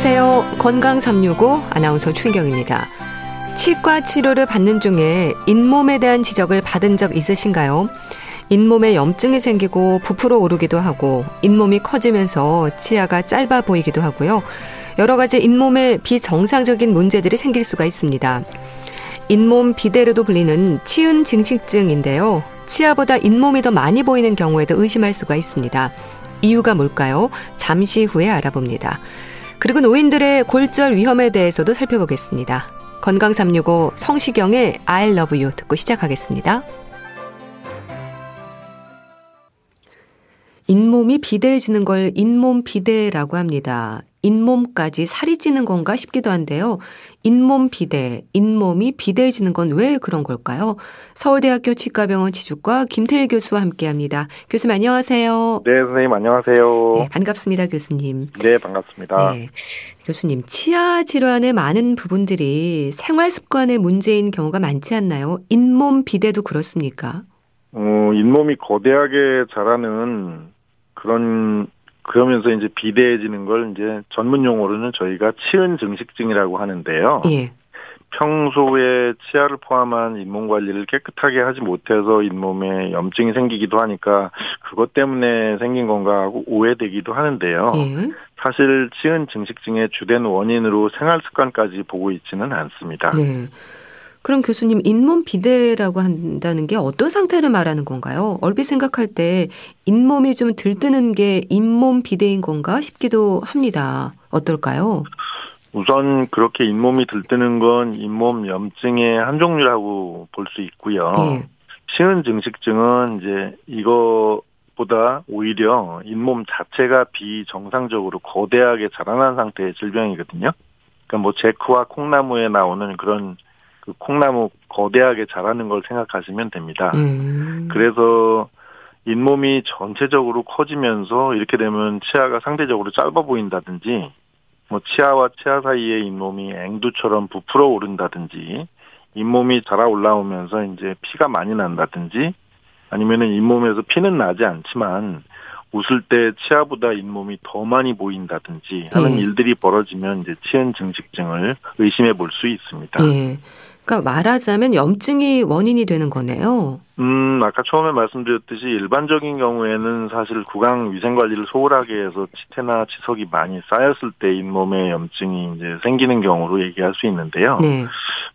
안녕하세요. 건강365 아나운서 최경입니다. 치과 치료를 받는 중에 잇몸에 대한 지적을 받은 적 있으신가요? 잇몸에 염증이 생기고 부풀어 오르기도 하고 잇몸이 커지면서 치아가 짧아 보이기도 하고요. 여러 가지 잇몸에 비정상적인 문제들이 생길 수가 있습니다. 잇몸 비대로도 불리는 치은 증식증인데요. 치아보다 잇몸이 더 많이 보이는 경우에도 의심할 수가 있습니다. 이유가 뭘까요? 잠시 후에 알아봅니다. 그리고 노인들의 골절 위험에 대해서도 살펴보겠습니다. 건강365 성시경의 I love you 듣고 시작하겠습니다. 잇몸이 비대해지는 걸 잇몸 비대라고 합니다. 잇몸까지 살이 찌는 건가 싶기도 한데요. 잇몸 비대, 잇몸이 비대해지는 건 왜 그런 걸까요? 서울대학교 치과병원 지주과 김태일 교수와 함께합니다. 교수님 안녕하세요. 네, 선생님 안녕하세요. 네, 반갑습니다, 교수님. 네, 반갑습니다. 네, 교수님, 치아 질환의 많은 부분들이 생활 습관의 문제인 경우가 많지 않나요? 잇몸 비대도 그렇습니까? 잇몸이 거대하게 자라는 그러면서 이제 비대해지는 걸 이제 전문 용어로는 저희가 치은 증식증이라고 하는데요. 예. 평소에 치아를 포함한 잇몸 관리를 깨끗하게 하지 못해서 잇몸에 염증이 생기기도 하니까 그것 때문에 생긴 건가 하고 오해되기도 하는데요. 예. 사실 치은 증식증의 주된 원인으로 생활 습관까지 보고 있지는 않습니다. 네. 그럼 교수님, 잇몸 비대라고 한다는 게 어떤 상태를 말하는 건가요? 얼핏 생각할 때 잇몸이 좀 들뜨는 게 잇몸 비대인 건가 싶기도 합니다. 어떨까요? 우선 그렇게 잇몸이 들뜨는 건 잇몸 염증의 한 종류라고 볼 수 있고요. 예. 치은 증식증은 이제 이거보다 오히려 잇몸 자체가 비정상적으로 거대하게 자라난 상태의 질병이거든요. 그러니까 뭐 제크와 콩나무에 나오는 그런 콩나무 거대하게 자라는 걸 생각하시면 됩니다. 그래서 잇몸이 전체적으로 커지면서 이렇게 되면 치아가 상대적으로 짧아 보인다든지 뭐 치아와 치아 사이의 잇몸이 앵두처럼 부풀어 오른다든지 잇몸이 자라 올라오면서 이제 피가 많이 난다든지 아니면은 잇몸에서 피는 나지 않지만 웃을 때 치아보다 잇몸이 더 많이 보인다든지 하는 일들이 벌어지면 이제 치은 증식증을 의심해 볼 수 있습니다. 예. 그러니까 말하자면 염증이 원인이 되는 거네요. 아까 처음에 말씀드렸듯이 일반적인 경우에는 사실 구강 위생 관리를 소홀하게 해서 치태나 치석이 많이 쌓였을 때 잇몸에 염증이 이제 생기는 경우로 얘기할 수 있는데요. 네.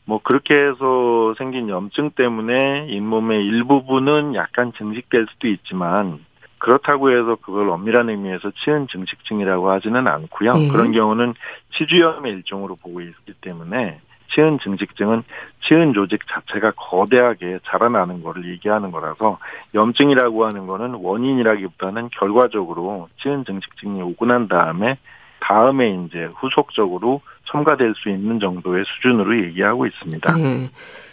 뭐 그렇게 해서 생긴 염증 때문에 잇몸의 일부분은 약간 증식될 수도 있지만 그렇다고 해서 그걸 엄밀한 의미에서 치은 증식증이라고 하지는 않고요. 네. 그런 경우는 치주염의 일종으로 보고 있기 때문에 치은 증식증은 치은 조직 자체가 거대하게 자라나는 거를 얘기하는 거라서 염증이라고 하는 거는 원인이라기보다는 결과적으로 치은 증식증이 오고 난 다음에 이제 후속적으로 첨가될 수 있는 정도의 수준으로 얘기하고 있습니다. 네.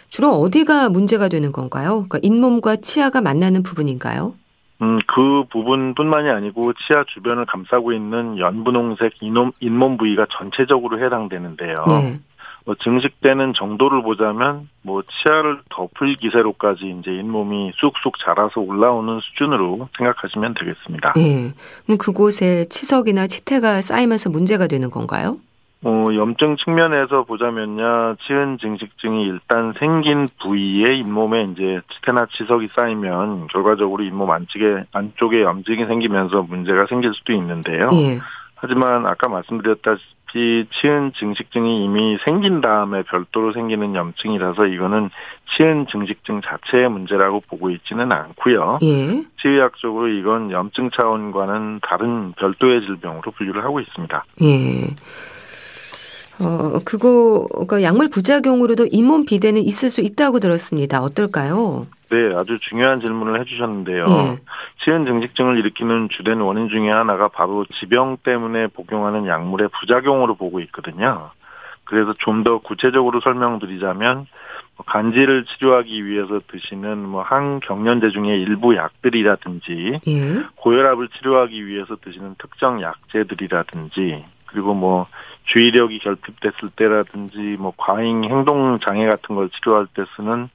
주로 어디가 문제가 되는 건가요? 그러니까 잇몸과 치아가 만나는 부분인가요? 그 부분뿐만이 아니고 치아 주변을 감싸고 있는 연분홍색 잇몸 부위가 전체적으로 해당되는데요. 네. 증식되는 정도를 보자면 뭐 치아를 덮을 기세로까지 이제 잇몸이 쑥쑥 자라서 올라오는 수준으로 생각하시면 되겠습니다. 네. 그럼 그곳에 치석이나 치태가 쌓이면서 문제가 되는 건가요? 염증 측면에서 보자면요, 치은 증식증이 일단 생긴 부위에 잇몸에 이제 치태나 치석이 쌓이면 결과적으로 잇몸 안쪽에 염증이 생기면서 문제가 생길 수도 있는데요. 예. 하지만 아까 말씀드렸다시피 치은 증식증이 이미 생긴 다음에 별도로 생기는 염증이라서 이거는 치은 증식증 자체의 문제라고 보고 있지는 않고요. 예. 치의학적으로 이건 염증 차원과는 다른 별도의 질병으로 분류를 하고 있습니다. 예. 그러니까 약물 부작용으로도 잇몸 비대는 있을 수 있다고 들었습니다. 어떨까요? 네, 아주 중요한 질문을 해주셨는데요. 예. 치은 증식증을 일으키는 주된 원인 중에 하나가 바로 지병 때문에 복용하는 약물의 부작용으로 보고 있거든요. 그래서 좀 더 구체적으로 설명드리자면 간질을 치료하기 위해서 드시는 항경련제 중의 일부 약들이라든지 예. 고혈압을 치료하기 위해서 드시는 특정 약제들이라든지 그리고 주의력이 결핍됐을 때라든지 과잉 행동 장애 같은 걸 치료할 때 쓰는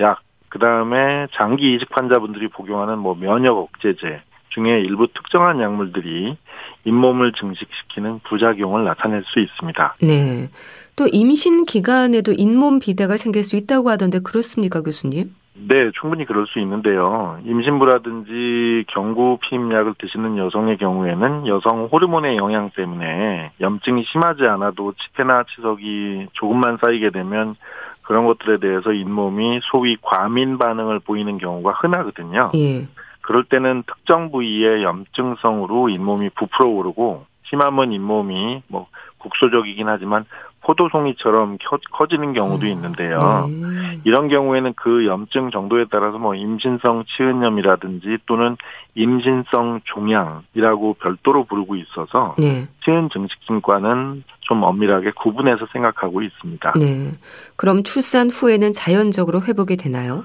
약, 그다음에 장기 이식 환자분들이 복용하는 면역 억제제, 중에 일부 특정한 약물들이 잇몸을 증식시키는 부작용을 나타낼 수 있습니다. 네. 또 임신 기간에도 잇몸 비대가 생길 수 있다고 하던데 그렇습니까, 교수님? 네, 충분히 그럴 수 있는데요. 임신부라든지 경구 피임약을 드시는 여성의 경우에는 여성 호르몬의 영향 때문에 염증이 심하지 않아도 치태나 치석이 조금만 쌓이게 되면 그런 것들에 대해서 잇몸이 소위 과민 반응을 보이는 경우가 흔하거든요. 예. 그럴 때는 특정 부위의 염증성으로 잇몸이 부풀어 오르고 심하면 잇몸이 국소적이긴 하지만 포도송이처럼 커지는 경우도 있는데요. 이런 경우에는 그 염증 정도에 따라서 임신성 치은염이라든지 또는 임신성 종양이라고 별도로 부르고 있어서 네. 치은 증식증과는 좀 엄밀하게 구분해서 생각하고 있습니다. 네. 그럼 출산 후에는 자연적으로 회복이 되나요?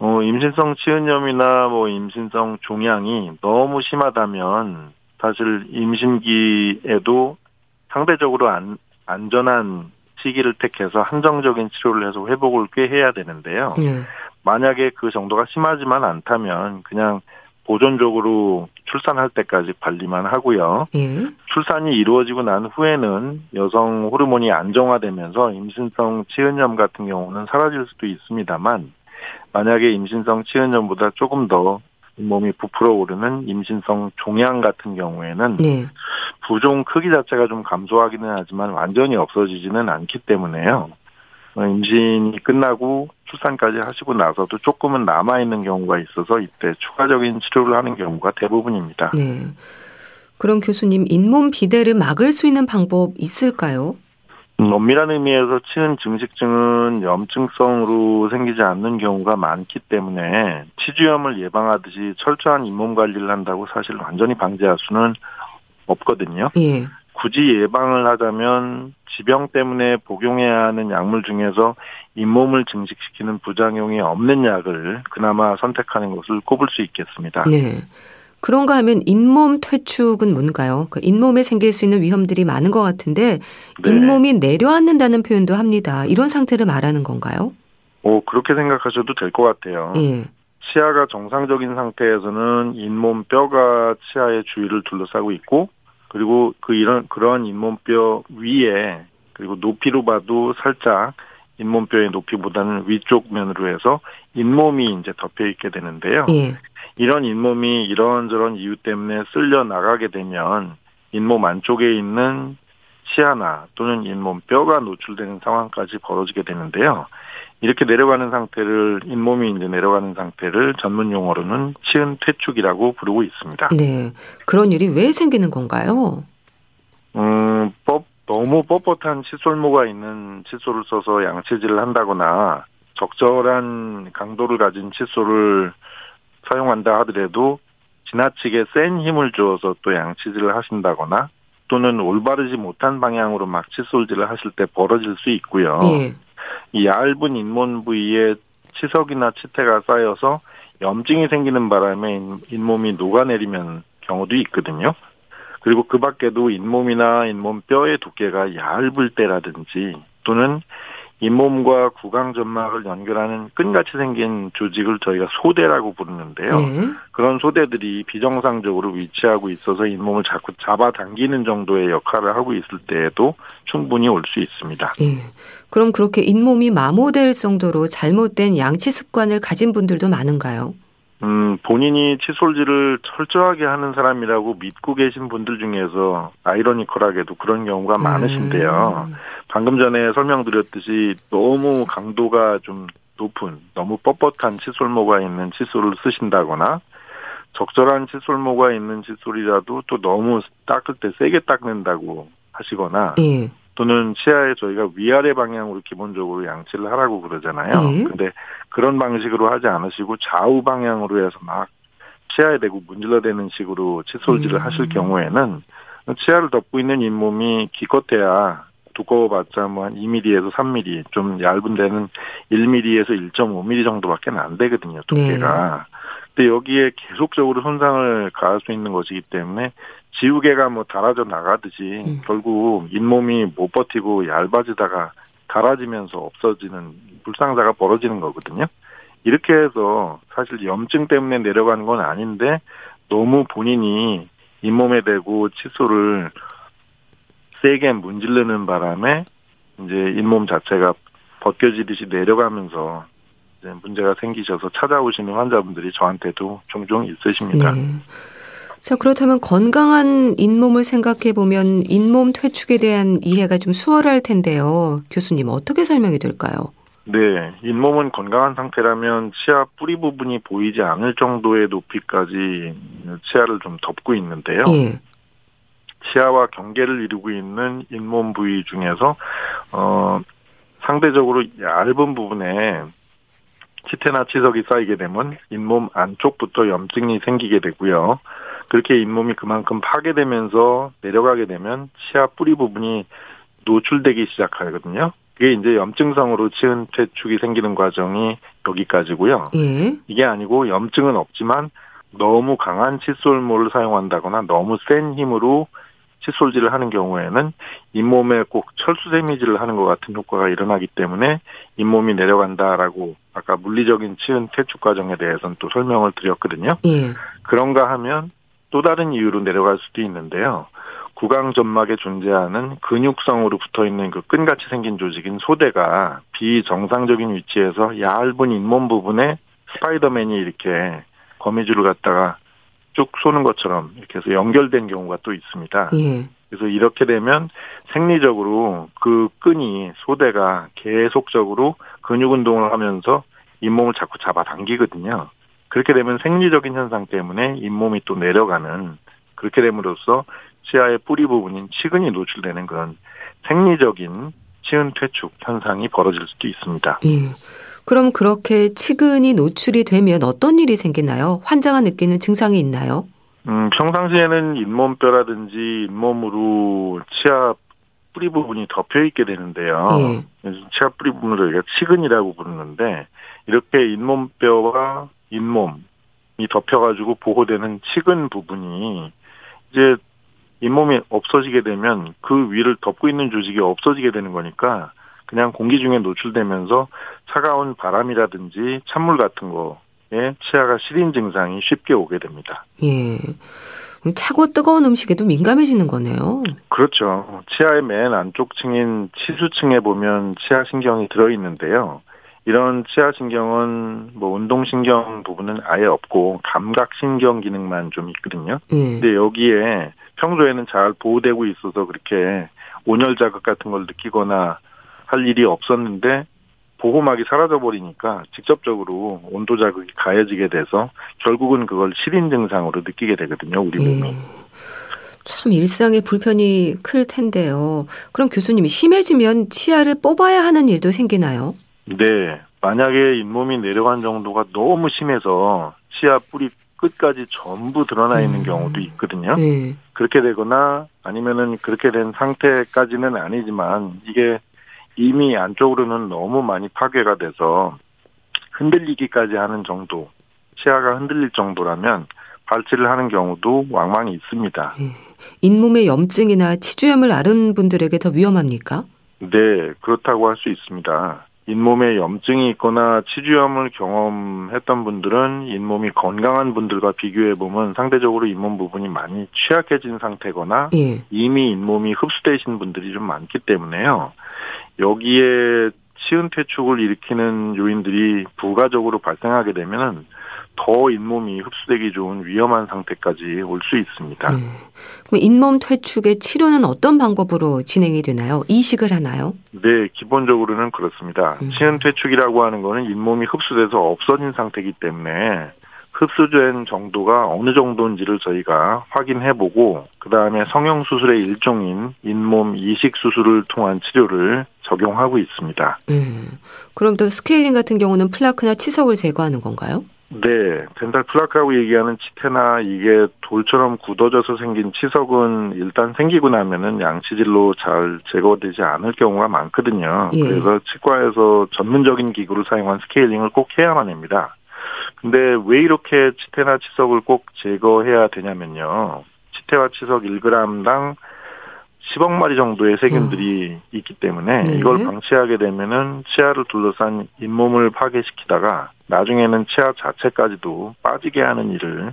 임신성 치은염이나 임신성 종양이 너무 심하다면 사실 임신기에도 상대적으로 안전한 시기를 택해서 한정적인 치료를 해서 회복을 꽤 해야 되는데요. 만약에 그 정도가 심하지만 않다면 그냥 보존적으로 출산할 때까지 관리만 하고요. 출산이 이루어지고 난 후에는 여성 호르몬이 안정화되면서 임신성 치은염 같은 경우는 사라질 수도 있습니다만 만약에 임신성 치은염보다 조금 더 몸이 부풀어 오르는 임신성 종양 같은 경우에는 네. 부종 크기 자체가 좀 감소하기는 하지만 완전히 없어지지는 않기 때문에요. 임신이 끝나고 출산까지 하시고 나서도 조금은 남아있는 경우가 있어서 이때 추가적인 치료를 하는 경우가 대부분입니다. 네. 그럼 교수님, 잇몸 비대를 막을 수 있는 방법 있을까요? 엄밀한 의미에서 치은 증식증은 염증성으로 생기지 않는 경우가 많기 때문에 치주염을 예방하듯이 철저한 잇몸 관리를 한다고 사실 완전히 방지할 수는 없거든요. 예. 굳이 예방을 하자면 지병 때문에 복용해야 하는 약물 중에서 잇몸을 증식시키는 부작용이 없는 약을 그나마 선택하는 것을 꼽을 수 있겠습니다. 네. 그런가 하면 잇몸 퇴축은 뭔가요? 잇몸에 생길 수 있는 위험들이 많은 것 같은데 네. 잇몸이 내려앉는다는 표현도 합니다. 이런 상태를 말하는 건가요? 그렇게 생각하셔도 될 것 같아요. 예. 치아가 정상적인 상태에서는 잇몸 뼈가 치아의 주위를 둘러싸고 있고 그리고 그런 잇몸 뼈 위에 그리고 높이로 봐도 살짝 잇몸 뼈의 높이보다는 위쪽 면으로 해서 잇몸이 이제 덮여 있게 되는데요. 예. 이런 잇몸이 이런저런 이유 때문에 쓸려 나가게 되면 잇몸 안쪽에 있는 치아나 또는 잇몸 뼈가 노출되는 상황까지 벌어지게 되는데요. 이렇게 내려가는 상태를 전문 용어로는 치은 퇴축이라고 부르고 있습니다. 네, 그런 일이 왜 생기는 건가요? 너무 뻣뻣한 칫솔모가 있는 칫솔을 써서 양치질을 한다거나 적절한 강도를 가진 칫솔을 사용한다 하더라도 지나치게 센 힘을 주어서 또 양치질을 하신다거나 또는 올바르지 못한 방향으로 막 칫솔질을 하실 때 벌어질 수 있고요. 예. 이 얇은 잇몸 부위에 치석이나 치태가 쌓여서 염증이 생기는 바람에 잇몸이 녹아내리는 경우도 있거든요. 그리고 그 밖에도 잇몸이나 잇몸 뼈의 두께가 얇을 때라든지 또는 잇몸과 구강점막을 연결하는 끈같이 생긴 조직을 저희가 소대라고 부르는데요. 그런 소대들이 비정상적으로 위치하고 있어서 잇몸을 자꾸 잡아당기는 정도의 역할을 하고 있을 때에도 충분히 올 수 있습니다. 그럼 그렇게 잇몸이 마모될 정도로 잘못된 양치 습관을 가진 분들도 많은가요? 본인이 칫솔질을 철저하게 하는 사람이라고 믿고 계신 분들 중에서 아이러니컬하게도 그런 경우가 많으신데요. 방금 전에 설명드렸듯이 너무 강도가 좀 높은, 너무 뻣뻣한 칫솔모가 있는 칫솔을 쓰신다거나 적절한 칫솔모가 있는 칫솔이라도 또 너무 닦을 때 세게 닦는다고 하시거나 또는 치아에 저희가 위아래 방향으로 기본적으로 양치를 하라고 그러잖아요. 근데 그런 방식으로 하지 않으시고 좌우 방향으로 해서 막 치아에 대고 문질러대는 식으로 칫솔질을 하실 경우에는 치아를 덮고 있는 잇몸이 기껏해야 두꺼워봤자 한 2mm에서 3mm, 좀 얇은 데는 1mm에서 1.5mm 정도밖에 안 되거든요, 두께가. 네. 근데 여기에 계속적으로 손상을 가할 수 있는 것이기 때문에 지우개가 닳아져 나가듯이 결국 잇몸이 못 버티고 얇아지다가 닳아지면서 없어지는 불상사가 벌어지는 거거든요. 이렇게 해서 사실 염증 때문에 내려가는 건 아닌데 너무 본인이 잇몸에 대고 칫솔을 세게 문지르는 바람에 이제 잇몸 자체가 벗겨지듯이 내려가면서 이제 문제가 생기셔서 찾아오시는 환자분들이 저한테도 종종 있으십니다. 네. 자, 그렇다면 건강한 잇몸을 생각해 보면 잇몸 퇴축에 대한 이해가 좀 수월할 텐데요. 교수님, 어떻게 설명이 될까요? 네, 잇몸은 건강한 상태라면 치아 뿌리 부분이 보이지 않을 정도의 높이까지 치아를 좀 덮고 있는데요. 예. 치아와 경계를 이루고 있는 잇몸 부위 중에서 상대적으로 얇은 부분에 치태나 치석이 쌓이게 되면 잇몸 안쪽부터 염증이 생기게 되고요. 그렇게 잇몸이 그만큼 파괴되면서 내려가게 되면 치아 뿌리 부분이 노출되기 시작하거든요. 그게 이제 염증성으로 치은 퇴축이 생기는 과정이 여기까지고요. 예. 이게 아니고 염증은 없지만 너무 강한 칫솔물을 사용한다거나 너무 센 힘으로 칫솔질을 하는 경우에는 잇몸에 꼭 철수세미질을 하는 것 같은 효과가 일어나기 때문에 잇몸이 내려간다라고 아까 물리적인 치은 퇴축 과정에 대해서는 또 설명을 드렸거든요. 예. 그런가 하면 또 다른 이유로 내려갈 수도 있는데요. 구강점막에 존재하는 근육성으로 붙어있는 그 끈같이 생긴 조직인 소대가 비정상적인 위치에서 얇은 잇몸 부분에 스파이더맨이 이렇게 거미줄을 갖다가 쭉 쏘는 것처럼 이렇게 해서 연결된 경우가 또 있습니다. 예. 그래서 이렇게 되면 생리적으로 그 끈이 소대가 계속적으로 근육 운동을 하면서 잇몸을 자꾸 잡아당기거든요. 그렇게 되면 생리적인 현상 때문에 잇몸이 또 내려가는, 그렇게 됨으로써 치아의 뿌리 부분인 치근이 노출되는 그런 생리적인 치은 퇴축 현상이 벌어질 수도 있습니다. 그럼 그렇게 치근이 노출이 되면 어떤 일이 생기나요? 환자가 느끼는 증상이 있나요? 평상시에는 잇몸뼈라든지 잇몸으로 치아 뿌리 부분이 덮여 있게 되는데요. 예. 치아 뿌리 부분을 우리가 치근이라고 부르는데 이렇게 잇몸뼈와 잇몸이 덮여가지고 보호되는 치근 부분이 이제 잇몸이 없어지게 되면 그 위를 덮고 있는 조직이 없어지게 되는 거니까 그냥 공기 중에 노출되면서 차가운 바람이라든지 찬물 같은 거에 치아가 시린 증상이 쉽게 오게 됩니다. 예, 차고 뜨거운 음식에도 민감해지는 거네요. 그렇죠. 치아의 맨 안쪽층인 치수층에 보면 치아신경이 들어있는데요. 이런 치아신경은 뭐 운동신경 부분은 아예 없고 감각신경 기능만 좀 있거든요. 근데 여기에 평소에는 잘 보호되고 있어서 그렇게 온열 자극 같은 걸 느끼거나 할 일이 없었는데 보호막이 사라져버리니까 직접적으로 온도 자극이 가해지게 돼서 결국은 그걸 시린 증상으로 느끼게 되거든요. 우리 몸이. 참 일상에 불편이 클 텐데요. 그럼 교수님이 심해지면 치아를 뽑아야 하는 일도 생기나요? 네. 만약에 잇몸이 내려간 정도가 너무 심해서 치아 뿌리 끝까지 전부 드러나 있는 경우도 있거든요. 네. 그렇게 되거나 아니면은 그렇게 된 상태까지는 아니지만 이게 이미 안쪽으로는 너무 많이 파괴가 돼서 흔들리기까지 하는 정도, 치아가 흔들릴 정도라면 발치를 하는 경우도 왕왕 있습니다. 잇몸의 염증이나 치주염을 앓은 분들에게 더 위험합니까? 네, 그렇다고 할 수 있습니다. 잇몸에 염증이 있거나 치주염을 경험했던 분들은 잇몸이 건강한 분들과 비교해보면 상대적으로 잇몸 부분이 많이 취약해진 상태거나 예. 이미 잇몸이 흡수되신 분들이 좀 많기 때문에요. 여기에 치은 퇴축을 일으키는 요인들이 부가적으로 발생하게 되면 더 잇몸이 흡수되기 좋은 위험한 상태까지 올 수 있습니다. 그럼 잇몸 퇴축의 치료는 어떤 방법으로 진행이 되나요? 이식을 하나요? 네, 기본적으로는 그렇습니다. 치은 퇴축이라고 하는 거는 잇몸이 흡수돼서 없어진 상태이기 때문에 흡수된 정도가 어느 정도인지를 저희가 확인해보고 그다음에 성형수술의 일종인 잇몸 이식 수술을 통한 치료를 적용하고 있습니다. 그럼 또 스케일링 같은 경우는 플라크나 치석을 제거하는 건가요? 네. 덴탈 플라크라고 얘기하는 치태나 이게 돌처럼 굳어져서 생긴 치석은 일단 생기고 나면은 양치질로 잘 제거되지 않을 경우가 많거든요. 예. 그래서 치과에서 전문적인 기구를 사용한 스케일링을 꼭 해야만 합니다. 근데 왜 이렇게 치태나 치석을 꼭 제거해야 되냐면요. 치태와 치석 1g당 10억 마리 정도의 세균들이 있기 때문에 이걸 방치하게 되면은 치아를 둘러싼 잇몸을 파괴시키다가 나중에는 치아 자체까지도 빠지게 하는 일을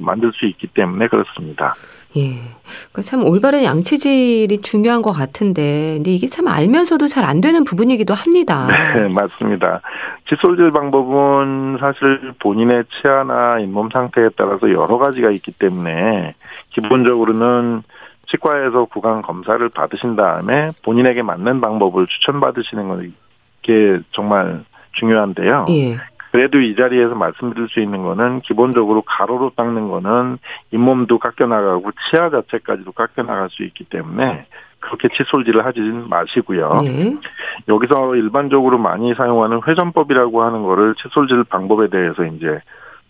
만들 수 있기 때문에 그렇습니다. 예, 그러니까 참 올바른 양치질이 중요한 것 같은데, 근데 이게 참 알면서도 잘 안 되는 부분이기도 합니다. 네, 맞습니다. 칫솔질 방법은 사실 본인의 치아나 잇몸 상태에 따라서 여러 가지가 있기 때문에 기본적으로는 치과에서 구강 검사를 받으신 다음에 본인에게 맞는 방법을 추천받으시는 건 이게 정말 중요한데요. 예. 그래도 이 자리에서 말씀드릴 수 있는 거는 기본적으로 가로로 닦는 거는 잇몸도 깎여나가고 치아 자체까지도 깎여나갈 수 있기 때문에 그렇게 칫솔질을 하지는 마시고요. 네. 여기서 일반적으로 많이 사용하는 회전법이라고 하는 거를 칫솔질 방법에 대해서 이제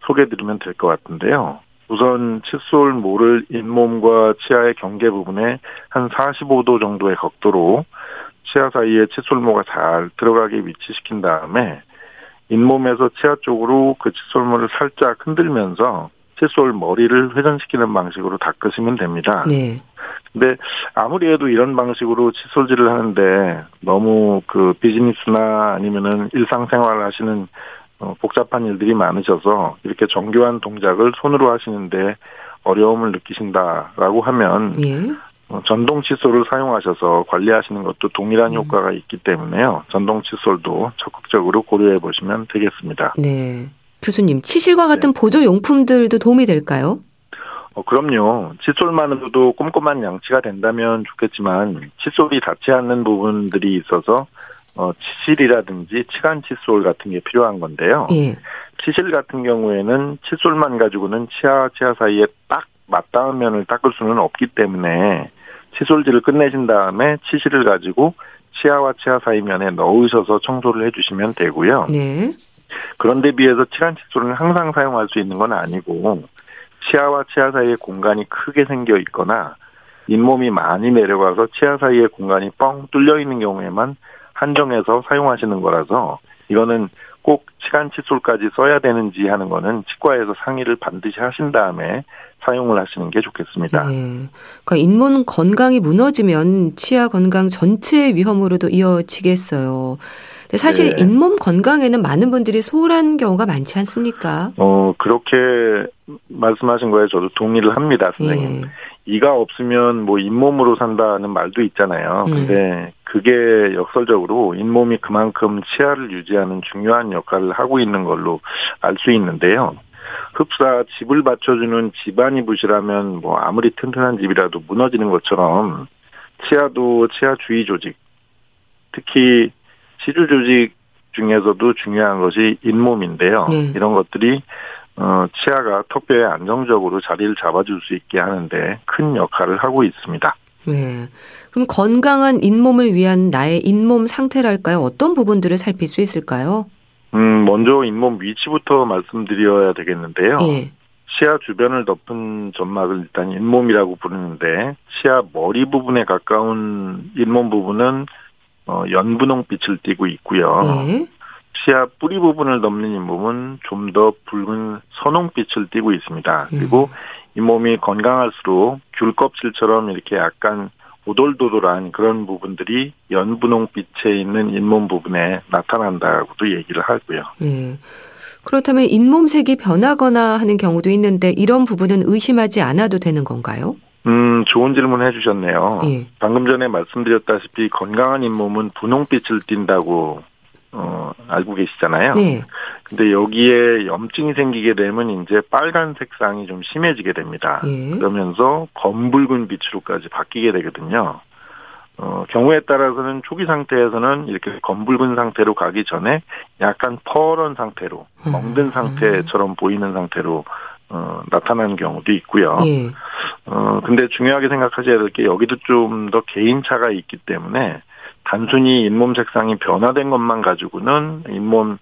소개해드리면 될 것 같은데요. 우선 칫솔모를 잇몸과 치아의 경계 부분에 한 45도 정도의 각도로 치아 사이에 칫솔모가 잘 들어가게 위치시킨 다음에 잇몸에서 치아 쪽으로 그 칫솔모를 살짝 흔들면서 칫솔 머리를 회전시키는 방식으로 닦으시면 됩니다. 네. 근데 아무리 해도 이런 방식으로 칫솔질을 하는데 너무 그 비즈니스나 아니면은 일상생활을 하시는 복잡한 일들이 많으셔서 이렇게 정교한 동작을 손으로 하시는데 어려움을 느끼신다라고 하면 예. 전동 칫솔을 사용하셔서 관리하시는 것도 동일한 효과가 있기 때문에요. 전동 칫솔도 적극적으로 고려해 보시면 되겠습니다. 네, 교수님 치실과 같은 네. 보조용품들도 도움이 될까요? 그럼요. 칫솔만으로도 꼼꼼한 양치가 된다면 좋겠지만 칫솔이 닿지 않는 부분들이 있어서 치실이라든지 치간 칫솔 같은 게 필요한 건데요. 예. 치실 같은 경우에는 칫솔만 가지고는 치아 사이에 딱 맞닿은 면을 닦을 수는 없기 때문에 칫솔질을 끝내신 다음에 치실을 가지고 치아와 치아 사이 면에 넣으셔서 청소를 해주시면 되고요. 네. 그런데 비해서 치간 칫솔은 항상 사용할 수 있는 건 아니고 치아와 치아 사이에 공간이 크게 생겨 있거나 잇몸이 많이 내려가서 치아 사이에 공간이 뻥 뚫려 있는 경우에만 한정해서 사용하시는 거라서 이거는 꼭 치간 칫솔까지 써야 되는지 하는 거는 치과에서 상의를 반드시 하신 다음에 사용을 하시는 게 좋겠습니다. 네. 그러니까 잇몸 건강이 무너지면 치아 건강 전체의 위험으로도 이어지겠어요. 근데 사실 네. 잇몸 건강에는 많은 분들이 소홀한 경우가 많지 않습니까? 그렇게 말씀하신 거에 저도 동의를 합니다, 선생님. 네. 이가 없으면 뭐 잇몸으로 산다는 말도 있잖아요. 근데 그게 역설적으로 잇몸이 그만큼 치아를 유지하는 중요한 역할을 하고 있는 걸로 알 수 있는데요. 흡사 집을 받쳐주는 집안이 부실하면 뭐 아무리 튼튼한 집이라도 무너지는 것처럼 치아도 치아 주위 조직, 특히 치주 조직 중에서도 중요한 것이 잇몸인데요. 이런 것들이 치아가 턱뼈에 안정적으로 자리를 잡아줄 수 있게 하는데 큰 역할을 하고 있습니다. 네. 그럼 건강한 잇몸을 위한 나의 잇몸 상태랄까요? 어떤 부분들을 살필 수 있을까요? 먼저 잇몸 위치부터 말씀드려야 되겠는데요. 네. 치아 주변을 덮은 점막을 일단 잇몸이라고 부르는데 치아 머리 부분에 가까운 잇몸 부분은 연분홍빛을 띠고 있고요. 네. 치아 뿌리 부분을 덮는 잇몸은 좀 더 붉은 선홍빛을 띠고 있습니다. 그리고 잇몸이 건강할수록 귤 껍질처럼 이렇게 약간 오돌도돌한 그런 부분들이 연분홍빛에 있는 잇몸 부분에 나타난다고도 얘기를 하고요. 네. 그렇다면 잇몸색이 변하거나 하는 경우도 있는데 이런 부분은 의심하지 않아도 되는 건가요? 좋은 질문 해주셨네요. 네. 방금 전에 말씀드렸다시피 건강한 잇몸은 분홍빛을 띈다고 알고 계시잖아요. 네. 근데 여기에 염증이 생기게 되면 이제 빨간 색상이 좀 심해지게 됩니다. 네. 그러면서 검붉은 빛으로까지 바뀌게 되거든요. 경우에 따라서는 초기 상태에서는 이렇게 검붉은 상태로 가기 전에 약간 퍼런 상태로, 멍든 상태처럼 보이는 상태로 나타나는 경우도 있고요. 네. 근데 중요하게 생각하셔야 될 게 여기도 좀 더 개인차가 있기 때문에 단순히 잇몸 색상이 변화된 것만 가지고는 잇몸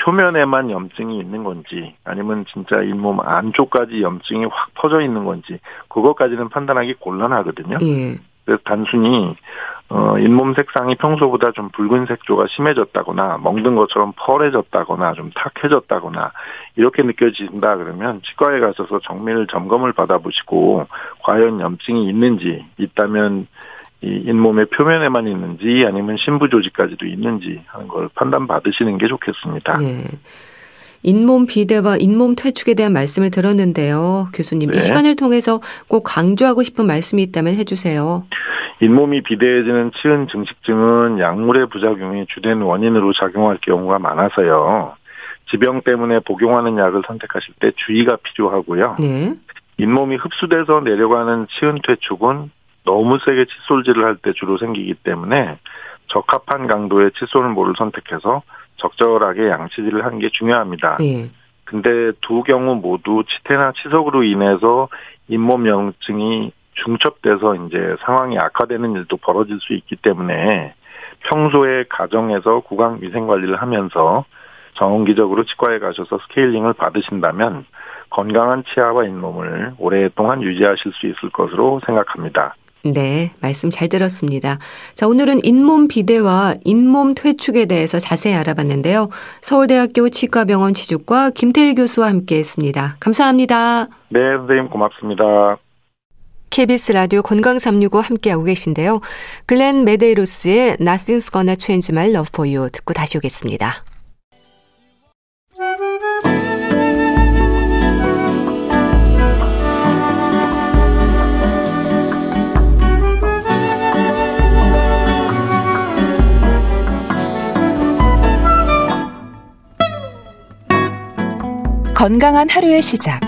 표면에만 염증이 있는 건지 아니면 진짜 잇몸 안쪽까지 염증이 확 퍼져 있는 건지 그것까지는 판단하기 곤란하거든요. 예. 그래서 단순히 잇몸 색상이 평소보다 좀 붉은 색조가 심해졌다거나 멍든 것처럼 펄해졌다거나 좀 탁해졌다거나 이렇게 느껴진다 그러면 치과에 가셔서 정밀 점검을 받아보시고 과연 염증이 있는지 있다면 이 잇몸의 표면에만 있는지 아니면 심부 조직까지도 있는지 하는 걸 판단받으시는 게 좋겠습니다. 네. 잇몸 비대와 잇몸 퇴축에 대한 말씀을 들었는데요. 교수님, 네. 이 시간을 통해서 꼭 강조하고 싶은 말씀이 있다면 해주세요. 잇몸이 비대해지는 치은 증식증은 약물의 부작용이 주된 원인으로 작용할 경우가 많아서요. 지병 때문에 복용하는 약을 선택하실 때 주의가 필요하고요. 네. 잇몸이 흡수돼서 내려가는 치은 퇴축은 너무 세게 칫솔질을 할 때 주로 생기기 때문에 적합한 강도의 칫솔모를 선택해서 적절하게 양치질을 하는 게 중요합니다. 네. 근데 두 경우 모두 치태나 치석으로 인해서 잇몸 염증이 중첩돼서 이제 상황이 악화되는 일도 벌어질 수 있기 때문에 평소에 가정에서 구강 위생 관리를 하면서 정기적으로 치과에 가셔서 스케일링을 받으신다면 건강한 치아와 잇몸을 오랫동안 유지하실 수 있을 것으로 생각합니다. 네, 말씀 잘 들었습니다. 자, 오늘은 잇몸 비대와 잇몸 퇴축에 대해서 자세히 알아봤는데요. 서울대학교 치과병원 치주과 김태일 교수와 함께했습니다. 감사합니다. 네, 선생님 고맙습니다. KBS 라디오 건강365 함께하고 계신데요. 글렌 메데이로스의 Nothing's Gonna Change My Love For You 듣고 다시 오겠습니다. 건강한 하루의 시작.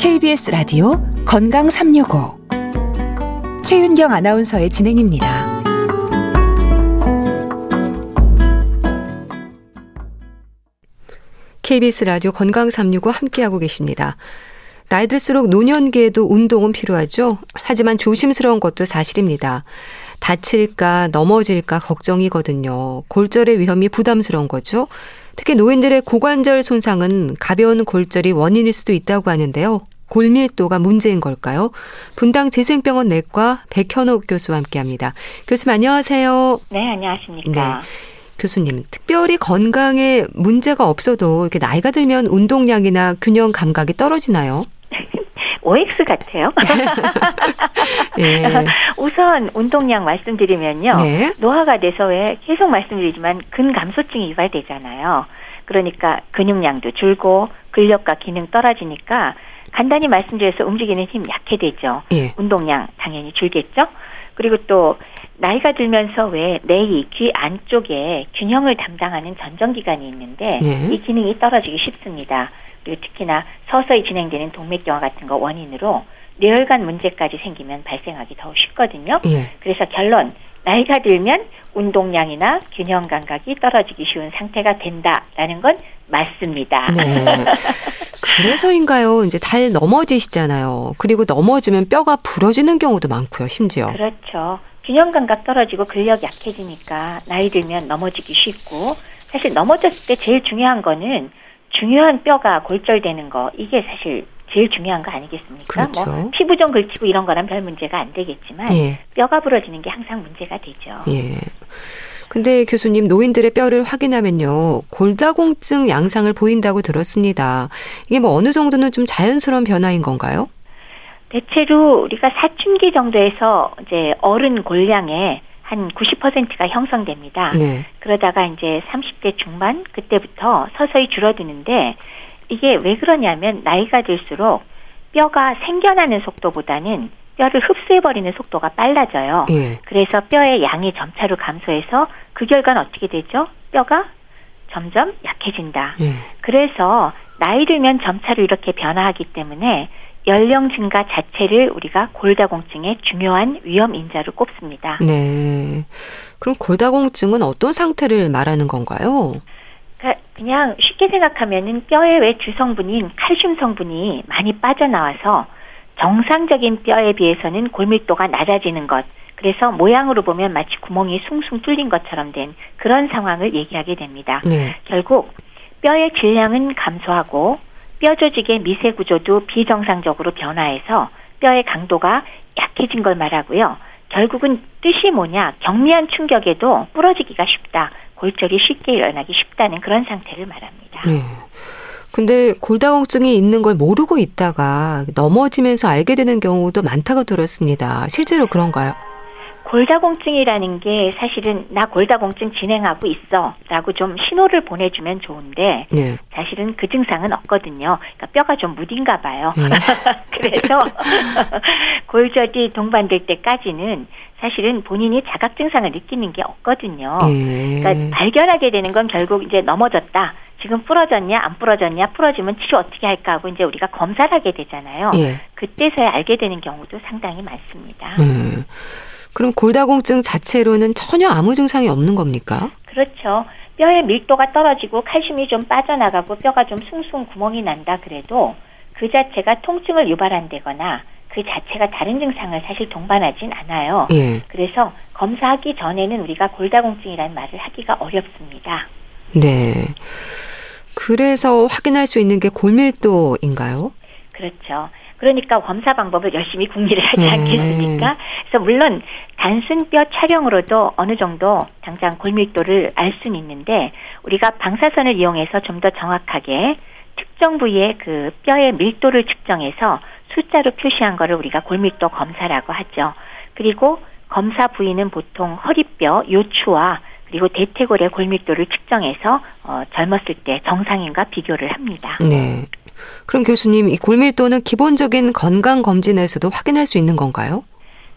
KBS 라디오 건강365 최윤경 아나운서의 진행입니다. KBS 라디오 건강365 함께하고 계십니다. 나이 들수록 노년기에도 운동은 필요하죠. 하지만 조심스러운 것도 사실입니다. 다칠까 넘어질까 걱정이거든요. 골절의 위험이 부담스러운 거죠. 특히 노인들의 고관절 손상은 가벼운 골절이 원인일 수도 있다고 하는데요. 골밀도가 문제인 걸까요? 분당재생병원 내과 백현욱 교수와 함께합니다. 교수님 안녕하세요. 네, 안녕하십니까. 네. 교수님, 특별히 건강에 문제가 없어도 이렇게 나이가 들면 운동량이나 균형 감각이 떨어지나요? OX 같아요. 예. 우선 운동량 말씀드리면요. 네. 노화가 돼서 왜 계속 말씀드리지만 근감소증이 유발되잖아요. 그러니까 근육량도 줄고 근력과 기능 떨어지니까 간단히 말씀드려서 움직이는 힘 약해되죠. 예. 운동량 당연히 줄겠죠. 그리고 또 나이가 들면서 왜 내 이 귀 안쪽에 균형을 담당하는 전정기관이 있는데 예. 이 기능이 떨어지기 쉽습니다. 그리고 특히나 서서히 진행되는 동맥경화 같은 거 원인으로 뇌혈관 문제까지 생기면 발생하기 더 쉽거든요. 예. 그래서 결론, 나이가 들면 운동량이나 균형 감각이 떨어지기 쉬운 상태가 된다라는 건 맞습니다. 네. 그래서인가요? 이제 잘 넘어지시잖아요. 그리고 넘어지면 뼈가 부러지는 경우도 많고요, 심지어. 그렇죠. 균형 감각 떨어지고 근력 약해지니까 나이 들면 넘어지기 쉽고, 사실 넘어졌을 때 제일 중요한 거는 중요한 뼈가 골절되는 거, 이게 사실 제일 중요한 거 아니겠습니까? 그렇죠. 뭐 피부 좀 긁히고 이런 거란 별 문제가 안 되겠지만 예. 뼈가 부러지는 게 항상 문제가 되죠. 예. 근데 교수님, 노인들의 뼈를 확인하면요, 골다공증 양상을 보인다고 들었습니다. 이게 뭐 어느 정도는 좀 자연스러운 변화인 건가요? 대체로 우리가 사춘기 정도에서 이제 어른 골량에 한 90%가 형성됩니다. 네. 그러다가 이제 30대 중반 그때부터 서서히 줄어드는데 이게 왜 그러냐면 나이가 들수록 뼈가 생겨나는 속도보다는 뼈를 흡수해버리는 속도가 빨라져요. 네. 그래서 뼈의 양이 점차로 감소해서 그 결과는 어떻게 되죠? 뼈가 점점 약해진다. 네. 그래서 나이 들면 점차로 이렇게 변화하기 때문에 연령 증가 자체를 우리가 골다공증의 중요한 위험 인자로 꼽습니다. 네. 그럼 골다공증은 어떤 상태를 말하는 건가요? 그냥 쉽게 생각하면은 뼈의 왜 주성분인 칼슘 성분이 많이 빠져나와서 정상적인 뼈에 비해서는 골밀도가 낮아지는 것. 그래서 모양으로 보면 마치 구멍이 숭숭 뚫린 것처럼 된 그런 상황을 얘기하게 됩니다. 네. 결국 뼈의 질량은 감소하고 뼈 조직의 미세 구조도 비정상적으로 변화해서 뼈의 강도가 약해진 걸 말하고요. 결국은 뜻이 뭐냐? 경미한 충격에도 부러지기가 쉽다. 골절이 쉽게 일어나기 쉽다는 그런 상태를 말합니다. 네. 근데 골다공증이 있는 걸 모르고 있다가 넘어지면서 알게 되는 경우도 많다고 들었습니다. 실제로 그런가요? 골다공증이라는 게 사실은 나 골다공증 진행하고 있어 라고 좀 신호를 보내주면 좋은데 네. 사실은 그 증상은 없거든요. 그러니까 뼈가 좀 무딘가 봐요. 네. 그래서 골절이 동반될 때까지는 사실은 본인이 자각 증상을 느끼는 게 없거든요. 그러니까 발견하게 되는 건 결국 이제 넘어졌다. 지금 부러졌냐 안 부러졌냐, 부러지면 치료 어떻게 할까 하고 이제 우리가 검사를 하게 되잖아요. 예. 그때서야 알게 되는 경우도 상당히 많습니다. 그럼 골다공증 자체로는 전혀 아무 증상이 없는 겁니까? 그렇죠. 뼈의 밀도가 떨어지고 칼슘이 좀 빠져나가고 뼈가 좀 숭숭 구멍이 난다 그래도 그 자체가 통증을 유발한다거나 그 자체가 다른 증상을 사실 동반하진 않아요. 예. 그래서 검사하기 전에는 우리가 골다공증이라는 말을 하기가 어렵습니다. 네. 그래서 확인할 수 있는 게 골밀도인가요? 그렇죠. 그러니까 검사 방법을 열심히 궁리를 하지 않겠습니까? 그래서 물론 단순 뼈 촬영으로도 어느 정도 당장 골밀도를 알 수는 있는데 우리가 방사선을 이용해서 좀 더 정확하게 특정 부위의 그 뼈의 밀도를 측정해서 숫자로 표시한 거를 우리가 골밀도 검사라고 하죠. 그리고 검사 부위는 보통 허리뼈, 요추와 그리고 대퇴골의 골밀도를 측정해서 젊었을 때 정상인과 비교를 합니다. 네. 그럼 교수님, 이 골밀도는 기본적인 건강검진에서도 확인할 수 있는 건가요?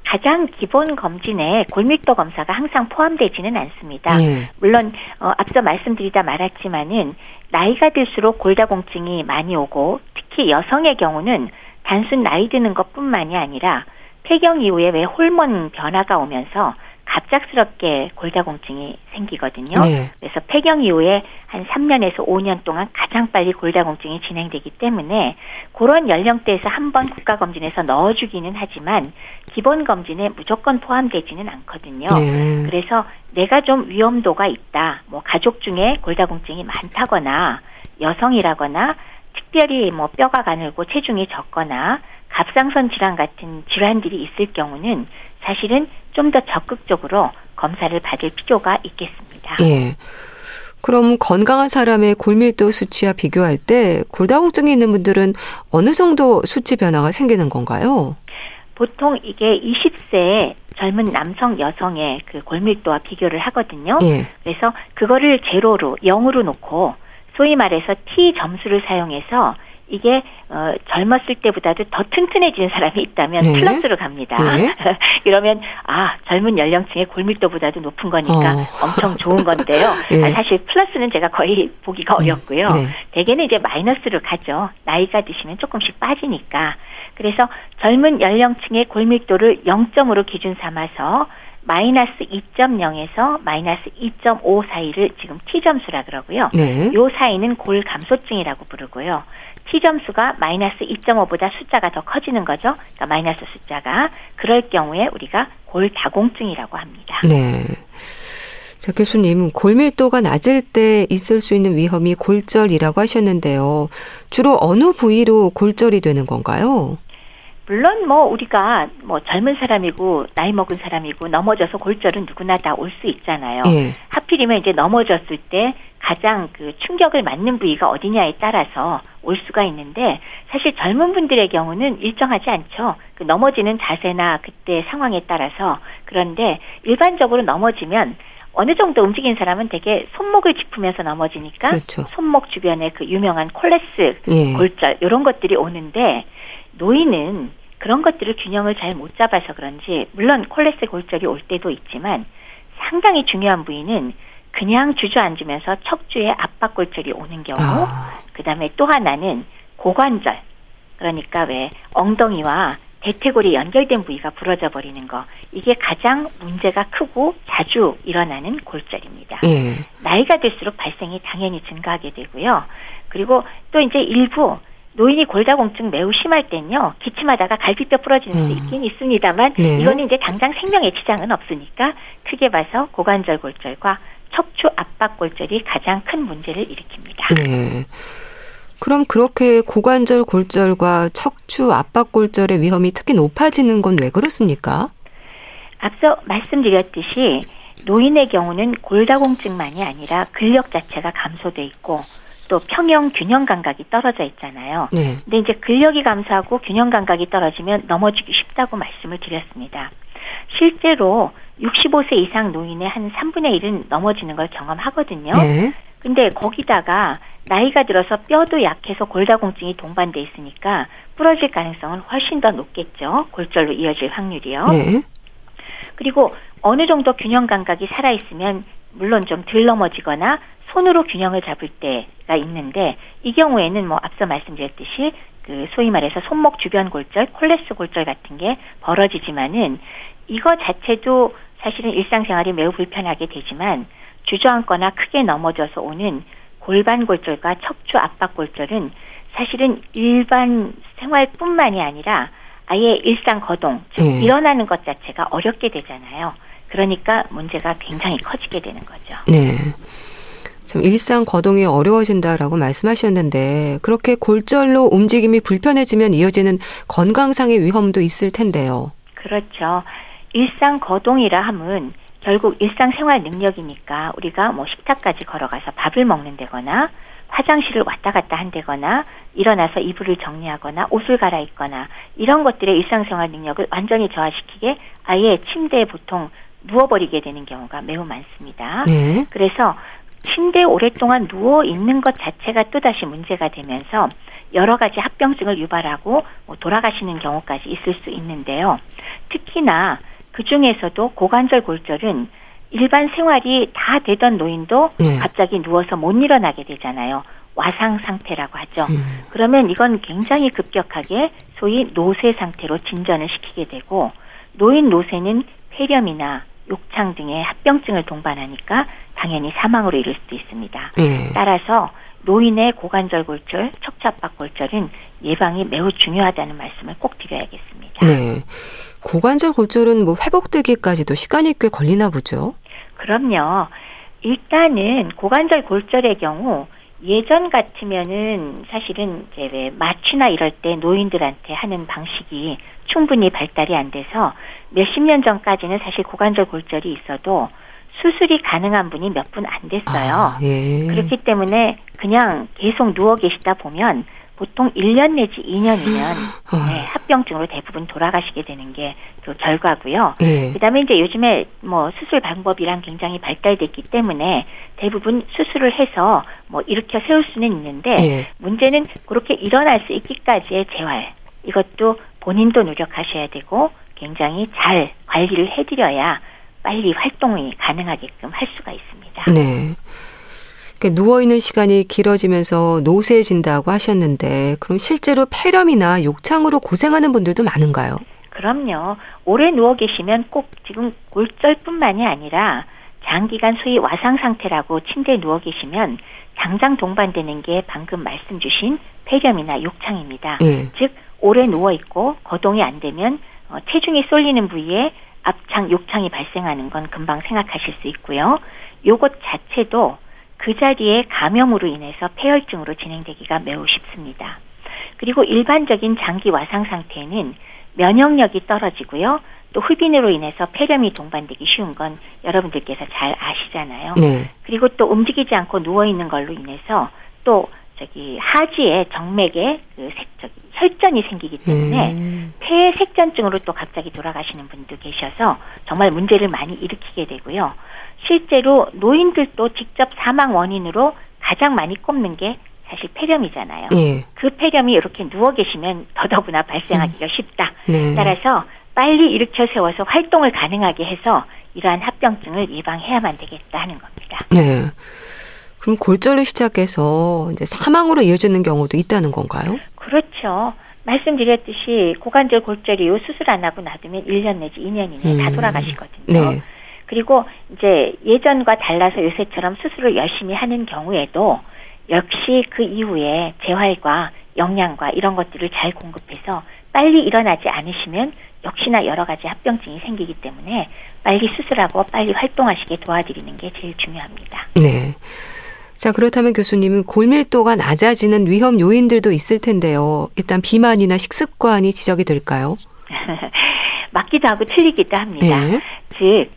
가장 기본 검진에 골밀도 검사가 항상 포함되지는 않습니다. 네. 물론 앞서 말씀드리다 말았지만은 나이가 들수록 골다공증이 많이 오고 특히 여성의 경우는 단순 나이 드는 것뿐만이 아니라 폐경 이후에 왜 호르몬 변화가 오면서 갑작스럽게 골다공증이 생기거든요. 네. 그래서 폐경 이후에 한 3년에서 5년 동안 가장 빨리 골다공증이 진행되기 때문에 그런 연령대에서 한번 국가검진에서 넣어주기는 하지만 기본검진에 무조건 포함되지는 않거든요. 네. 그래서 내가 좀 위험도가 있다. 뭐 가족 중에 골다공증이 많다거나 여성이라거나 특별히 뭐 뼈가 가늘고 체중이 적거나 갑상선 질환 같은 질환들이 있을 경우는 사실은 좀 더 적극적으로 검사를 받을 필요가 있겠습니다. 예. 그럼 건강한 사람의 골밀도 수치와 비교할 때 골다공증이 있는 분들은 어느 정도 수치 변화가 생기는 건가요? 보통 이게 20세에 젊은 남성, 여성의 그 골밀도와 비교를 하거든요. 예. 그래서 그거를 제로로, 0으로 놓고 소위 말해서 T 점수를 사용해서 이게 젊었을 때보다도 더 튼튼해지는 사람이 있다면 네. 플러스로 갑니다. 네. 이러면 아 젊은 연령층의 골밀도보다도 높은 거니까 엄청 좋은 건데요. 네. 사실 플러스는 제가 거의 보기가 어렵고요. 네. 대개는 이제 마이너스로 가죠. 나이가 드시면 조금씩 빠지니까. 그래서 젊은 연령층의 골밀도를 0점으로 기준 삼아서 마이너스 2.0에서 마이너스 2.5 사이를 지금 T점수라 그러고요. 네. 요 사이는 골 감소증이라고 부르고요. T점수가 마이너스 2.5보다 숫자가 더 커지는 거죠. 그러니까 마이너스 숫자가. 그럴 경우에 우리가 골다공증이라고 합니다. 네. 자, 교수님, 골밀도가 낮을 때 있을 수 있는 위험이 골절이라고 하셨는데요. 주로 어느 부위로 골절이 되는 건가요? 물론 뭐 우리가 뭐 젊은 사람이고 나이 먹은 사람이고 넘어져서 골절은 누구나 다 올 수 있잖아요. 예. 하필이면 이제 넘어졌을 때 가장 그 충격을 맞는 부위가 어디냐에 따라서 올 수가 있는데 사실 젊은 분들의 경우는 일정하지 않죠. 그 넘어지는 자세나 그때 상황에 따라서. 그런데 일반적으로 넘어지면 어느 정도 움직인 사람은 되게 손목을 짚으면서 넘어지니까 그렇죠. 손목 주변에 그 유명한 콜레스, 예. 골절 이런 것들이 오는데 노인은 그런 것들을 균형을 잘 못 잡아서 그런지 물론 콜레스 골절이 올 때도 있지만 상당히 중요한 부위는 그냥 주저앉으면서 척추에 압박 골절이 오는 경우 그다음에 또 하나는 고관절 그러니까 왜 엉덩이와 대퇴골이 연결된 부위가 부러져 버리는 거 이게 가장 문제가 크고 자주 일어나는 골절입니다. 예. 나이가 들수록 발생이 당연히 증가하게 되고요. 그리고 또 이제 일부 노인이 골다공증 매우 심할 때는요. 기침하다가 갈비뼈 부러지는 수 있긴 있습니다만 네. 이거는 이제 당장 생명의 지장은 없으니까 크게 봐서 고관절 골절과 척추 압박 골절이 가장 큰 문제를 일으킵니다. 네. 그럼 그렇게 고관절 골절과 척추 압박 골절의 위험이 특히 높아지는 건 왜 그렇습니까? 앞서 말씀드렸듯이 노인의 경우는 골다공증만이 아니라 근력 자체가 감소돼 있고 또 평형 균형 감각이 떨어져 있잖아요. 네. 근데 이제 근력이 감소하고 균형 감각이 떨어지면 넘어지기 쉽다고 말씀을 드렸습니다. 실제로 65세 이상 노인의 한 3분의 1은 넘어지는 걸 경험하거든요. 네. 근데 거기다가 나이가 들어서 뼈도 약해서 골다공증이 동반돼 있으니까 부러질 가능성은 훨씬 더 높겠죠. 골절로 이어질 확률이요. 네. 그리고 어느 정도 균형 감각이 살아있으면 물론 좀 덜 넘어지거나 손으로 균형을 잡을 때가 있는데 이 경우에는 뭐 앞서 말씀드렸듯이 그 소위 말해서 손목 주변 골절, 콜레스 골절 같은 게 벌어지지만은 이거 자체도 사실은 일상생활이 매우 불편하게 되지만 주저앉거나 크게 넘어져서 오는 골반 골절과 척추 압박 골절은 사실은 일반 생활뿐만이 아니라 아예 일상 거동, 즉 일어나는 것 자체가 어렵게 되잖아요. 그러니까 문제가 굉장히 커지게 되는 거죠. 네. 좀 일상 거동이 어려워진다라고 말씀하셨는데 그렇게 골절로 움직임이 불편해지면 이어지는 건강상의 위험도 있을 텐데요. 그렇죠. 일상 거동이라 함은 결국 일상생활 능력이니까 우리가 뭐 식탁까지 걸어가서 밥을 먹는 데거나 화장실을 왔다 갔다 한다거나 일어나서 이불을 정리하거나 옷을 갈아입거나 이런 것들의 일상생활 능력을 완전히 저하시키게 아예 침대에 보통 누워버리게 되는 경우가 매우 많습니다. 네. 그래서 침대에 오랫동안 누워있는 것 자체가 또다시 문제가 되면서 여러 가지 합병증을 유발하고 뭐 돌아가시는 경우까지 있을 수 있는데요. 특히나 그중에서도 고관절 골절은 일반 생활이 다 되던 노인도 갑자기 누워서 못 일어나게 되잖아요. 와상 상태라고 하죠. 그러면 이건 굉장히 급격하게 소위 노쇠 상태로 진전을 시키게 되고 노인 노쇠는 폐렴이나 욕창 등의 합병증을 동반하니까 당연히 사망으로 이를 수도 있습니다. 따라서 노인의 고관절 골절, 척추 압박 골절은 예방이 매우 중요하다는 말씀을 꼭 드려야겠습니다. 네. 고관절 골절은 뭐 회복되기까지도 시간이 꽤 걸리나 보죠? 그럼요. 일단은 고관절 골절의 경우 예전 같으면은 사실은 이제 왜 마취나 이럴 때 노인들한테 하는 방식이 충분히 발달이 안 돼서 몇십 년 전까지는 사실 고관절 골절이 있어도 수술이 가능한 분이 몇 분 안 됐어요. 그렇기 때문에 그냥 계속 누워 계시다 보면 보통 1년 내지 2년이면 합병증으로 대부분 돌아가시게 되는 게 그 결과고요. 그다음에 이제 요즘에 뭐 수술 방법이랑 굉장히 발달됐기 때문에 대부분 수술을 해서 뭐 일으켜 세울 수는 있는데 문제는 그렇게 일어날 수 있기까지의 재활 이것도 본인도 노력하셔야 되고 굉장히 잘 관리를 해드려야 빨리 활동이 가능하게끔 할 수가 있습니다. 네. 그러니까 누워있는 시간이 길어지면서 노쇠해진다고 하셨는데 그럼 실제로 폐렴이나 욕창으로 고생하는 분들도 많은가요? 그럼요. 오래 누워 계시면 꼭 지금 골절뿐만이 아니라 장기간 소위 와상 상태라고 침대에 누워 계시면 당장 동반되는 게 방금 말씀 주신 폐렴이나 욕창입니다. 즉 오래 누워있고 거동이 안 되면 체중이 쏠리는 부위에 압창, 욕창이 발생하는 건 금방 생각하실 수 있고요. 요것 자체도 그 자리에 감염으로 인해서 폐혈증으로 진행되기가 매우 쉽습니다. 그리고 일반적인 장기 와상 상태에는 면역력이 떨어지고요. 또 흡인으로 인해서 폐렴이 동반되기 쉬운 건 여러분들께서 잘 아시잖아요. 그리고 또 움직이지 않고 누워있는 걸로 인해서 또 하지에 정맥에 혈전이 생기기 때문에 폐 색전증으로 또 갑자기 돌아가시는 분도 계셔서 정말 문제를 많이 일으키게 되고요. 실제로 노인들도 직접 사망 원인으로 가장 많이 꼽는 게 사실 폐렴이잖아요. 그 폐렴이 이렇게 누워 계시면 더더구나 발생하기가 쉽다. 따라서 빨리 일으켜 세워서 활동을 가능하게 해서 이러한 합병증을 예방해야만 되겠다 하는 겁니다. 네. 그럼 골절로 시작해서 이제 사망으로 이어지는 경우도 있다는 건가요? 그렇죠. 말씀드렸듯이 고관절 골절 이후 수술 안 하고 놔두면 1년 내지 2년 이내에 다 돌아가시거든요. 그리고 이제 예전과 달라서 요새처럼 수술을 열심히 하는 경우에도 역시 그 이후에 재활과 영양과 이런 것들을 잘 공급해서 빨리 일어나지 않으시면 역시나 여러 가지 합병증이 생기기 때문에 빨리 수술하고 빨리 활동하시게 도와드리는 게 제일 중요합니다. 네. 자, 그렇다면 교수님은 골밀도가 낮아지는 위험 요인들도 있을 텐데요. 일단 비만이나 식습관이 지적이 될까요? 맞기도 하고 틀리기도 합니다. 즉,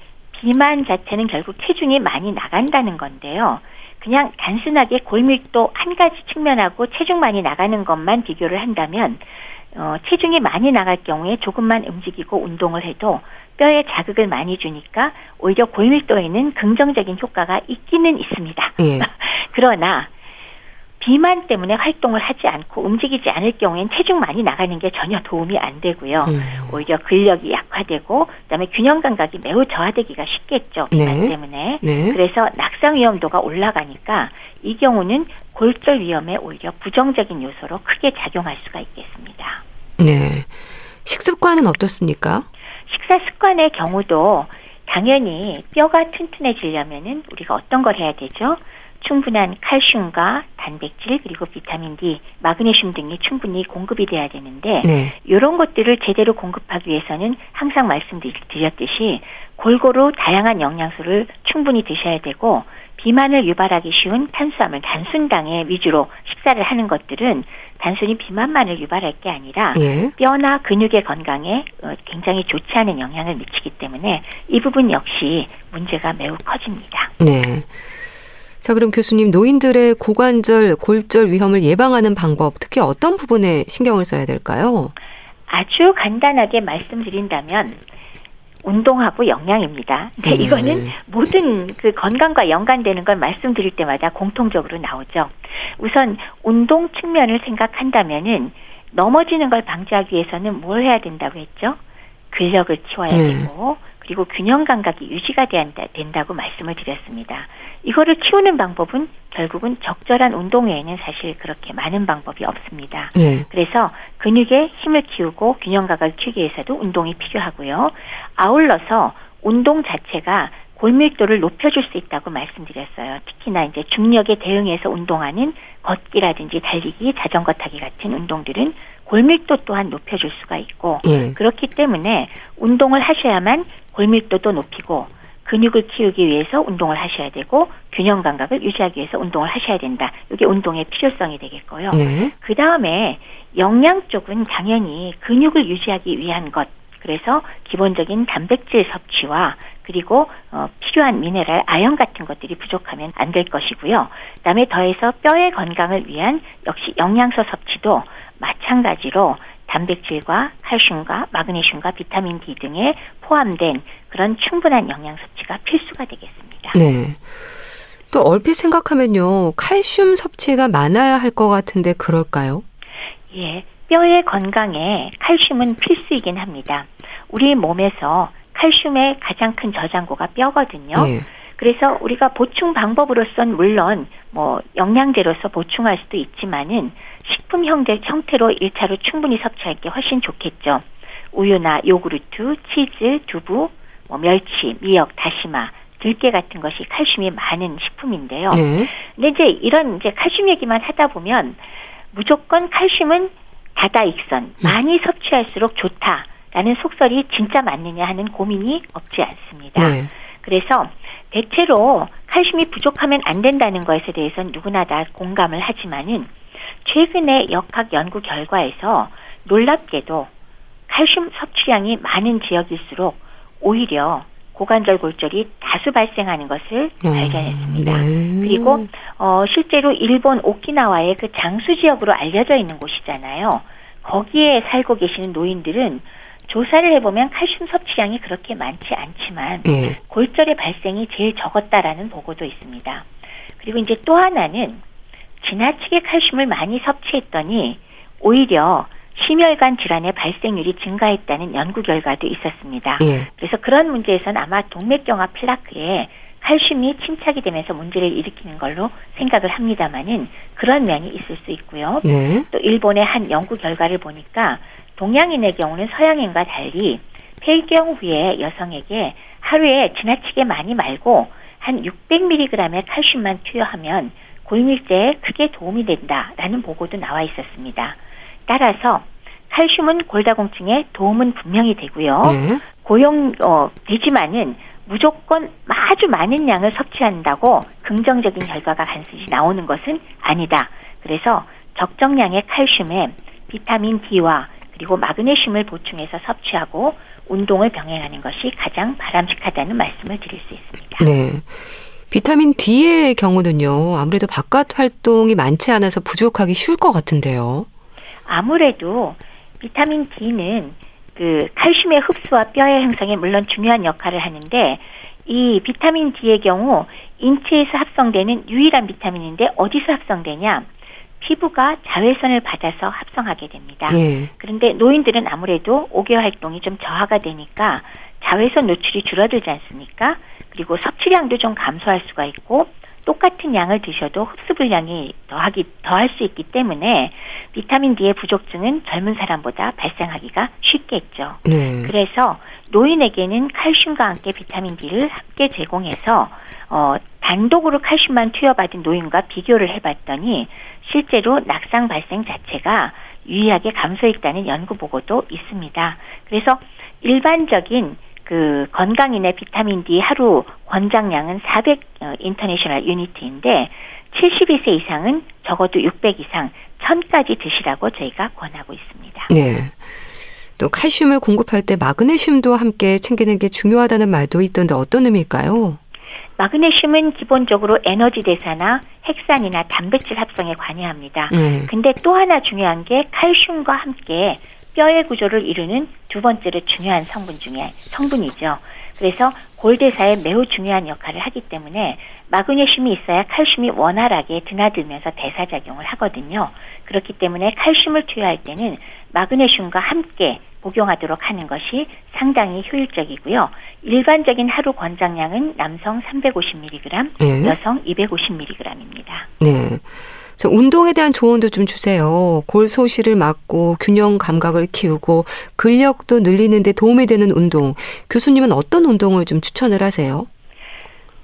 비만 자체는 결국 체중이 많이 나간다는 건데요. 그냥 단순하게 골밀도 한 가지 측면하고 체중 많이 나가는 것만 비교를 한다면 체중이 많이 나갈 경우에 조금만 움직이고 운동을 해도 뼈에 자극을 많이 주니까 오히려 골밀도에는 긍정적인 효과가 있기는 있습니다. 예. 그러나 비만 때문에 활동을 하지 않고 움직이지 않을 경우엔 체중 많이 나가는 게 전혀 도움이 안 되고요. 오히려 근력이 약화되고 그다음에 균형 감각이 매우 저하되기가 쉽겠죠. 비만 네. 때문에. 네. 그래서 낙상 위험도가 올라가니까 이 경우는 골절 위험에 오히려 부정적인 요소로 크게 작용할 수가 있겠습니다. 네. 식습관은 어떻습니까? 식사 습관의 경우도 당연히 뼈가 튼튼해지려면은 우리가 어떤 걸 해야 되죠? 충분한 칼슘과 단백질 그리고 비타민 D, 마그네슘 등이 충분히 공급이 돼야 되는데 네. 이런 것들을 제대로 공급하기 위해서는 항상 말씀드렸듯이 골고루 다양한 영양소를 충분히 드셔야 되고 비만을 유발하기 쉬운 탄수화물 단순당의 위주로 식사를 하는 것들은 단순히 비만만을 유발할 게 아니라 예. 뼈나 근육의 건강에 굉장히 좋지 않은 영향을 미치기 때문에 이 부분 역시 문제가 매우 커집니다. 네. 자, 그럼 교수님, 노인들의 고관절, 골절 위험을 예방하는 방법, 특히 어떤 부분에 신경을 써야 될까요? 아주 간단하게 말씀드린다면 운동하고 영양입니다. 근데 이거는 모든 그 건강과 연관되는 걸 말씀드릴 때마다 공통적으로 나오죠. 우선 운동 측면을 생각한다면은 넘어지는 걸 방지하기 위해서는 뭘 해야 된다고 했죠? 근력을 키워야 되고 그리고 균형 감각이 유지가 된다고 말씀을 드렸습니다. 이거를 키우는 방법은 결국은 적절한 운동 외에는 사실 그렇게 많은 방법이 없습니다. 그래서 근육에 힘을 키우고 균형 감각을 키우기 위해서도 운동이 필요하고요. 아울러서 운동 자체가 골밀도를 높여줄 수 있다고 말씀드렸어요. 특히나 이제 중력에 대응해서 운동하는 걷기라든지 달리기, 자전거 타기 같은 운동들은 골밀도 또한 높여줄 수가 있고 그렇기 때문에 운동을 하셔야만 골밀도도 높이고 근육을 키우기 위해서 운동을 하셔야 되고 균형 감각을 유지하기 위해서 운동을 하셔야 된다. 이게 운동의 필요성이 되겠고요. 그다음에 영양 쪽은 당연히 근육을 유지하기 위한 것. 그래서 기본적인 단백질 섭취와 그리고 필요한 미네랄, 아연 같은 것들이 부족하면 안 될 것이고요. 그다음에 더해서 뼈의 건강을 위한 역시 영양소 섭취도 마찬가지로 단백질과 칼슘과 마그네슘과 비타민 D 등에 포함된 그런 충분한 영양 섭취가 필수가 되겠습니다. 네. 또 얼핏 생각하면요. 칼슘 섭취가 많아야 할 것 같은데 그럴까요? 예. 뼈의 건강에 칼슘은 필수이긴 합니다. 우리 몸에서 칼슘의 가장 큰 저장고가 뼈거든요. 그래서 우리가 보충 방법으로선 물론 영양제로서 보충할 수도 있지만은 식품 형태로 1차로 충분히 섭취할 게 훨씬 좋겠죠. 우유나 요구르트, 치즈, 두부, 멸치, 미역, 다시마, 들깨 같은 것이 칼슘이 많은 식품인데요. 근데 이제 이런 이제 칼슘 얘기만 하다 보면 무조건 칼슘은 다다익선, 많이 섭취할수록 좋다라는 속설이 진짜 맞느냐 하는 고민이 없지 않습니다. 그래서 대체로 칼슘이 부족하면 안 된다는 것에 대해서는 누구나 다 공감을 하지만은 최근의 역학 연구 결과에서 놀랍게도 칼슘 섭취량이 많은 지역일수록 오히려 고관절 골절이 다수 발생하는 것을 발견했습니다. 그리고 실제로 일본 오키나와의 그 장수 지역으로 알려져 있는 곳이잖아요. 거기에 살고 계시는 노인들은 조사를 해보면 칼슘 섭취량이 그렇게 많지 않지만 골절의 발생이 제일 적었다라는 보고도 있습니다. 그리고 이제 또 하나는 지나치게 칼슘을 많이 섭취했더니 오히려 심혈관 질환의 발생률이 증가했다는 연구 결과도 있었습니다. 그래서 그런 문제에선 아마 동맥경화 플라크에 칼슘이 침착이 되면서 문제를 일으키는 걸로 생각을 합니다만은 그런 면이 있을 수 있고요. 또 일본의 한 연구 결과를 보니까 동양인의 경우는 서양인과 달리 폐경 후에 여성에게 하루에 지나치게 많이 말고 한 600mg의 칼슘만 투여하면 골밀제에 크게 도움이 된다라는 보고도 나와 있었습니다. 따라서 칼슘은 골다공증에 도움은 분명히 되고요. 되지만은 무조건 아주 많은 양을 섭취한다고 긍정적인 결과가 반드시 나오는 것은 아니다. 그래서 적정량의 칼슘에 비타민 D와 그리고 마그네슘을 보충해서 섭취하고 운동을 병행하는 것이 가장 바람직하다는 말씀을 드릴 수 있습니다. 네. 비타민 D의 경우는요. 아무래도 바깥 활동이 많지 않아서 부족하기 쉬울 것 같은데요. 아무래도 비타민 D는 그 칼슘의 흡수와 뼈의 형성에 물론 중요한 역할을 하는데 이 비타민 D의 경우 인체에서 합성되는 유일한 비타민인데 어디서 합성되냐? 피부가 자외선을 받아서 합성하게 됩니다. 예. 그런데 노인들은 아무래도 5개월 활동이 좀 저하가 되니까 자외선 노출이 줄어들지 않습니까? 그리고 섭취량도 좀 감소할 수가 있고 똑같은 양을 드셔도 흡수 분량이 더할 수 있기 때문에 비타민 D의 부족증은 젊은 사람보다 발생하기가 쉽겠죠. 네. 그래서 노인에게는 칼슘과 함께 비타민 D를 함께 제공해서 단독으로 칼슘만 투여받은 노인과 비교를 해봤더니 실제로 낙상 발생 자체가 유의하게 감소했다는 연구 보고도 있습니다. 그래서 일반적인 그 건강인의 비타민 D 하루 권장량은 400 인터내셔널 유니트인데 72세 이상은 적어도 600 이상 1000까지 드시라고 저희가 권하고 있습니다. 네. 또 칼슘을 공급할 때 마그네슘도 함께 챙기는 게 중요하다는 말도 있던데 어떤 의미일까요? 마그네슘은 기본적으로 에너지 대사나 핵산이나 단백질 합성에 관여합니다. 근데 또 하나 중요한 게 칼슘과 함께 뼈의 구조를 이루는 두 번째로 중요한 성분이죠. 그래서 골대사에 매우 중요한 역할을 하기 때문에 마그네슘이 있어야 칼슘이 원활하게 드나들면서 대사작용을 하거든요. 그렇기 때문에 칼슘을 투여할 때는 마그네슘과 함께 복용하도록 하는 것이 상당히 효율적이고요. 일반적인 하루 권장량은 남성 350mg, 네. 여성 250mg입니다. 네. 저 운동에 대한 조언도 좀 주세요. 골 소실을 막고 균형 감각을 키우고 근력도 늘리는 데 도움이 되는 운동. 교수님은 어떤 운동을 좀 추천을 하세요?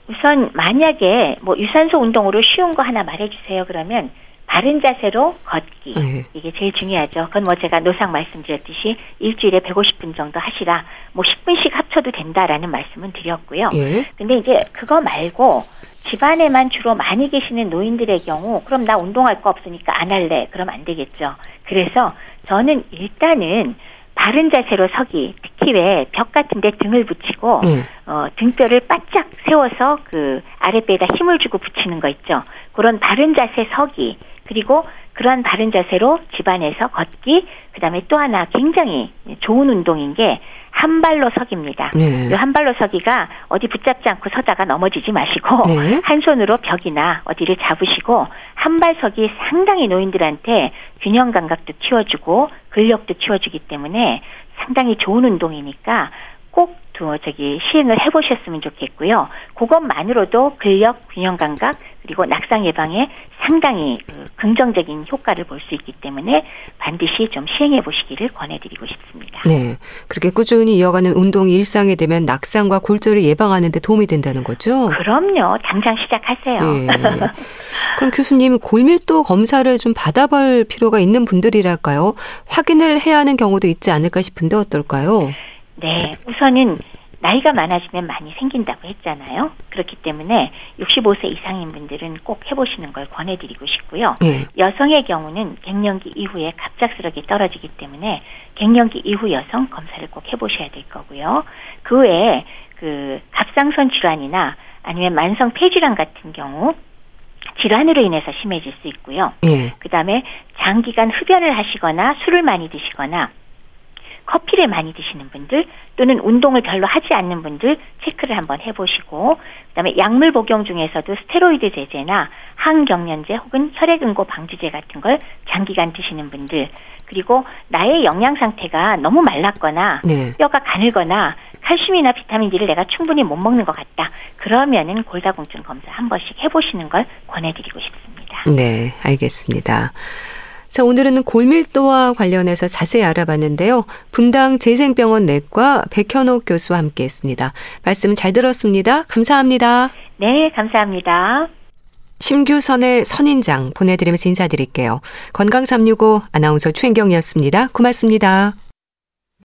우선 만약에 유산소 운동으로 쉬운 거 하나 말해주세요. 그러면 바른 자세로 걷기. 네. 이게 제일 중요하죠. 그건 제가 노상 말씀드렸듯이 일주일에 150분 정도 하시라. 10분씩 합쳐도 된다라는 말씀은 드렸고요. 네. 근데 이제 그거 말고 집안에만 주로 많이 계시는 노인들의 경우 그럼 나 운동할 거 없으니까 안 할래. 그럼 안 되겠죠. 그래서 저는 일단은 바른 자세로 서기. 특히 왜 벽 같은 데 등을 붙이고 등뼈를 바짝 세워서 그 아랫배에다 힘을 주고 붙이는 거 있죠. 그런 바른 자세 서기. 그리고 그러한 바른 자세로 집안에서 걷기. 그다음에 또 하나 굉장히 좋은 운동인 게 한 발로 서기입니다. 네. 이 한 발로 서기가 어디 붙잡지 않고 서다가 넘어지지 마시고 네. 한 손으로 벽이나 어디를 잡으시고 한 발 서기 상당히 노인들한테 균형 감각도 키워주고 근력도 키워주기 때문에 상당히 좋은 운동이니까 꼭 시행을 해보셨으면 좋겠고요. 그것만으로도 근력, 균형 감각 그리고 낙상 예방에 상당히 긍정적인 효과를 볼 수 있기 때문에 반드시 좀 시행해 보시기를 권해드리고 싶습니다. 네, 그렇게 꾸준히 이어가는 운동이 일상이 되면 낙상과 골절을 예방하는 데 도움이 된다는 거죠? 그럼요. 당장 시작하세요. 네. 그럼 교수님 골밀도 검사를 좀 받아볼 필요가 있는 분들이랄까요? 확인을 해야 하는 경우도 있지 않을까 싶은데 어떨까요? 네. 우선은 나이가 많아지면 많이 생긴다고 했잖아요. 그렇기 때문에 65세 이상인 분들은 꼭 해보시는 걸 권해드리고 싶고요. 네. 여성의 경우는 갱년기 이후에 갑작스럽게 떨어지기 때문에 갱년기 이후 여성 검사를 꼭 해보셔야 될 거고요. 그 외에 갑상선 질환이나 아니면 만성 폐질환 같은 경우 질환으로 인해서 심해질 수 있고요. 네. 그다음에 장기간 흡연을 하시거나 술을 많이 드시거나 커피를 많이 드시는 분들 또는 운동을 별로 하지 않는 분들 체크를 한번 해보시고 그다음에 약물 복용 중에서도 스테로이드 제제나 항경련제 혹은 혈액응고 방지제 같은 걸 장기간 드시는 분들 그리고 나의 영양 상태가 너무 말랐거나 네. 뼈가 가늘거나 칼슘이나 비타민 D를 내가 충분히 못 먹는 것 같다. 그러면은 골다공증 검사 한 번씩 해보시는 걸 권해드리고 싶습니다. 네, 알겠습니다. 자, 오늘은 골밀도와 관련해서 자세히 알아봤는데요. 분당재생병원 내과 백현욱 교수와 함께했습니다. 말씀 잘 들었습니다. 감사합니다. 네, 감사합니다. 심규선의 선인장 보내드리면서 인사드릴게요. 건강365 아나운서 최인경이었습니다. 고맙습니다.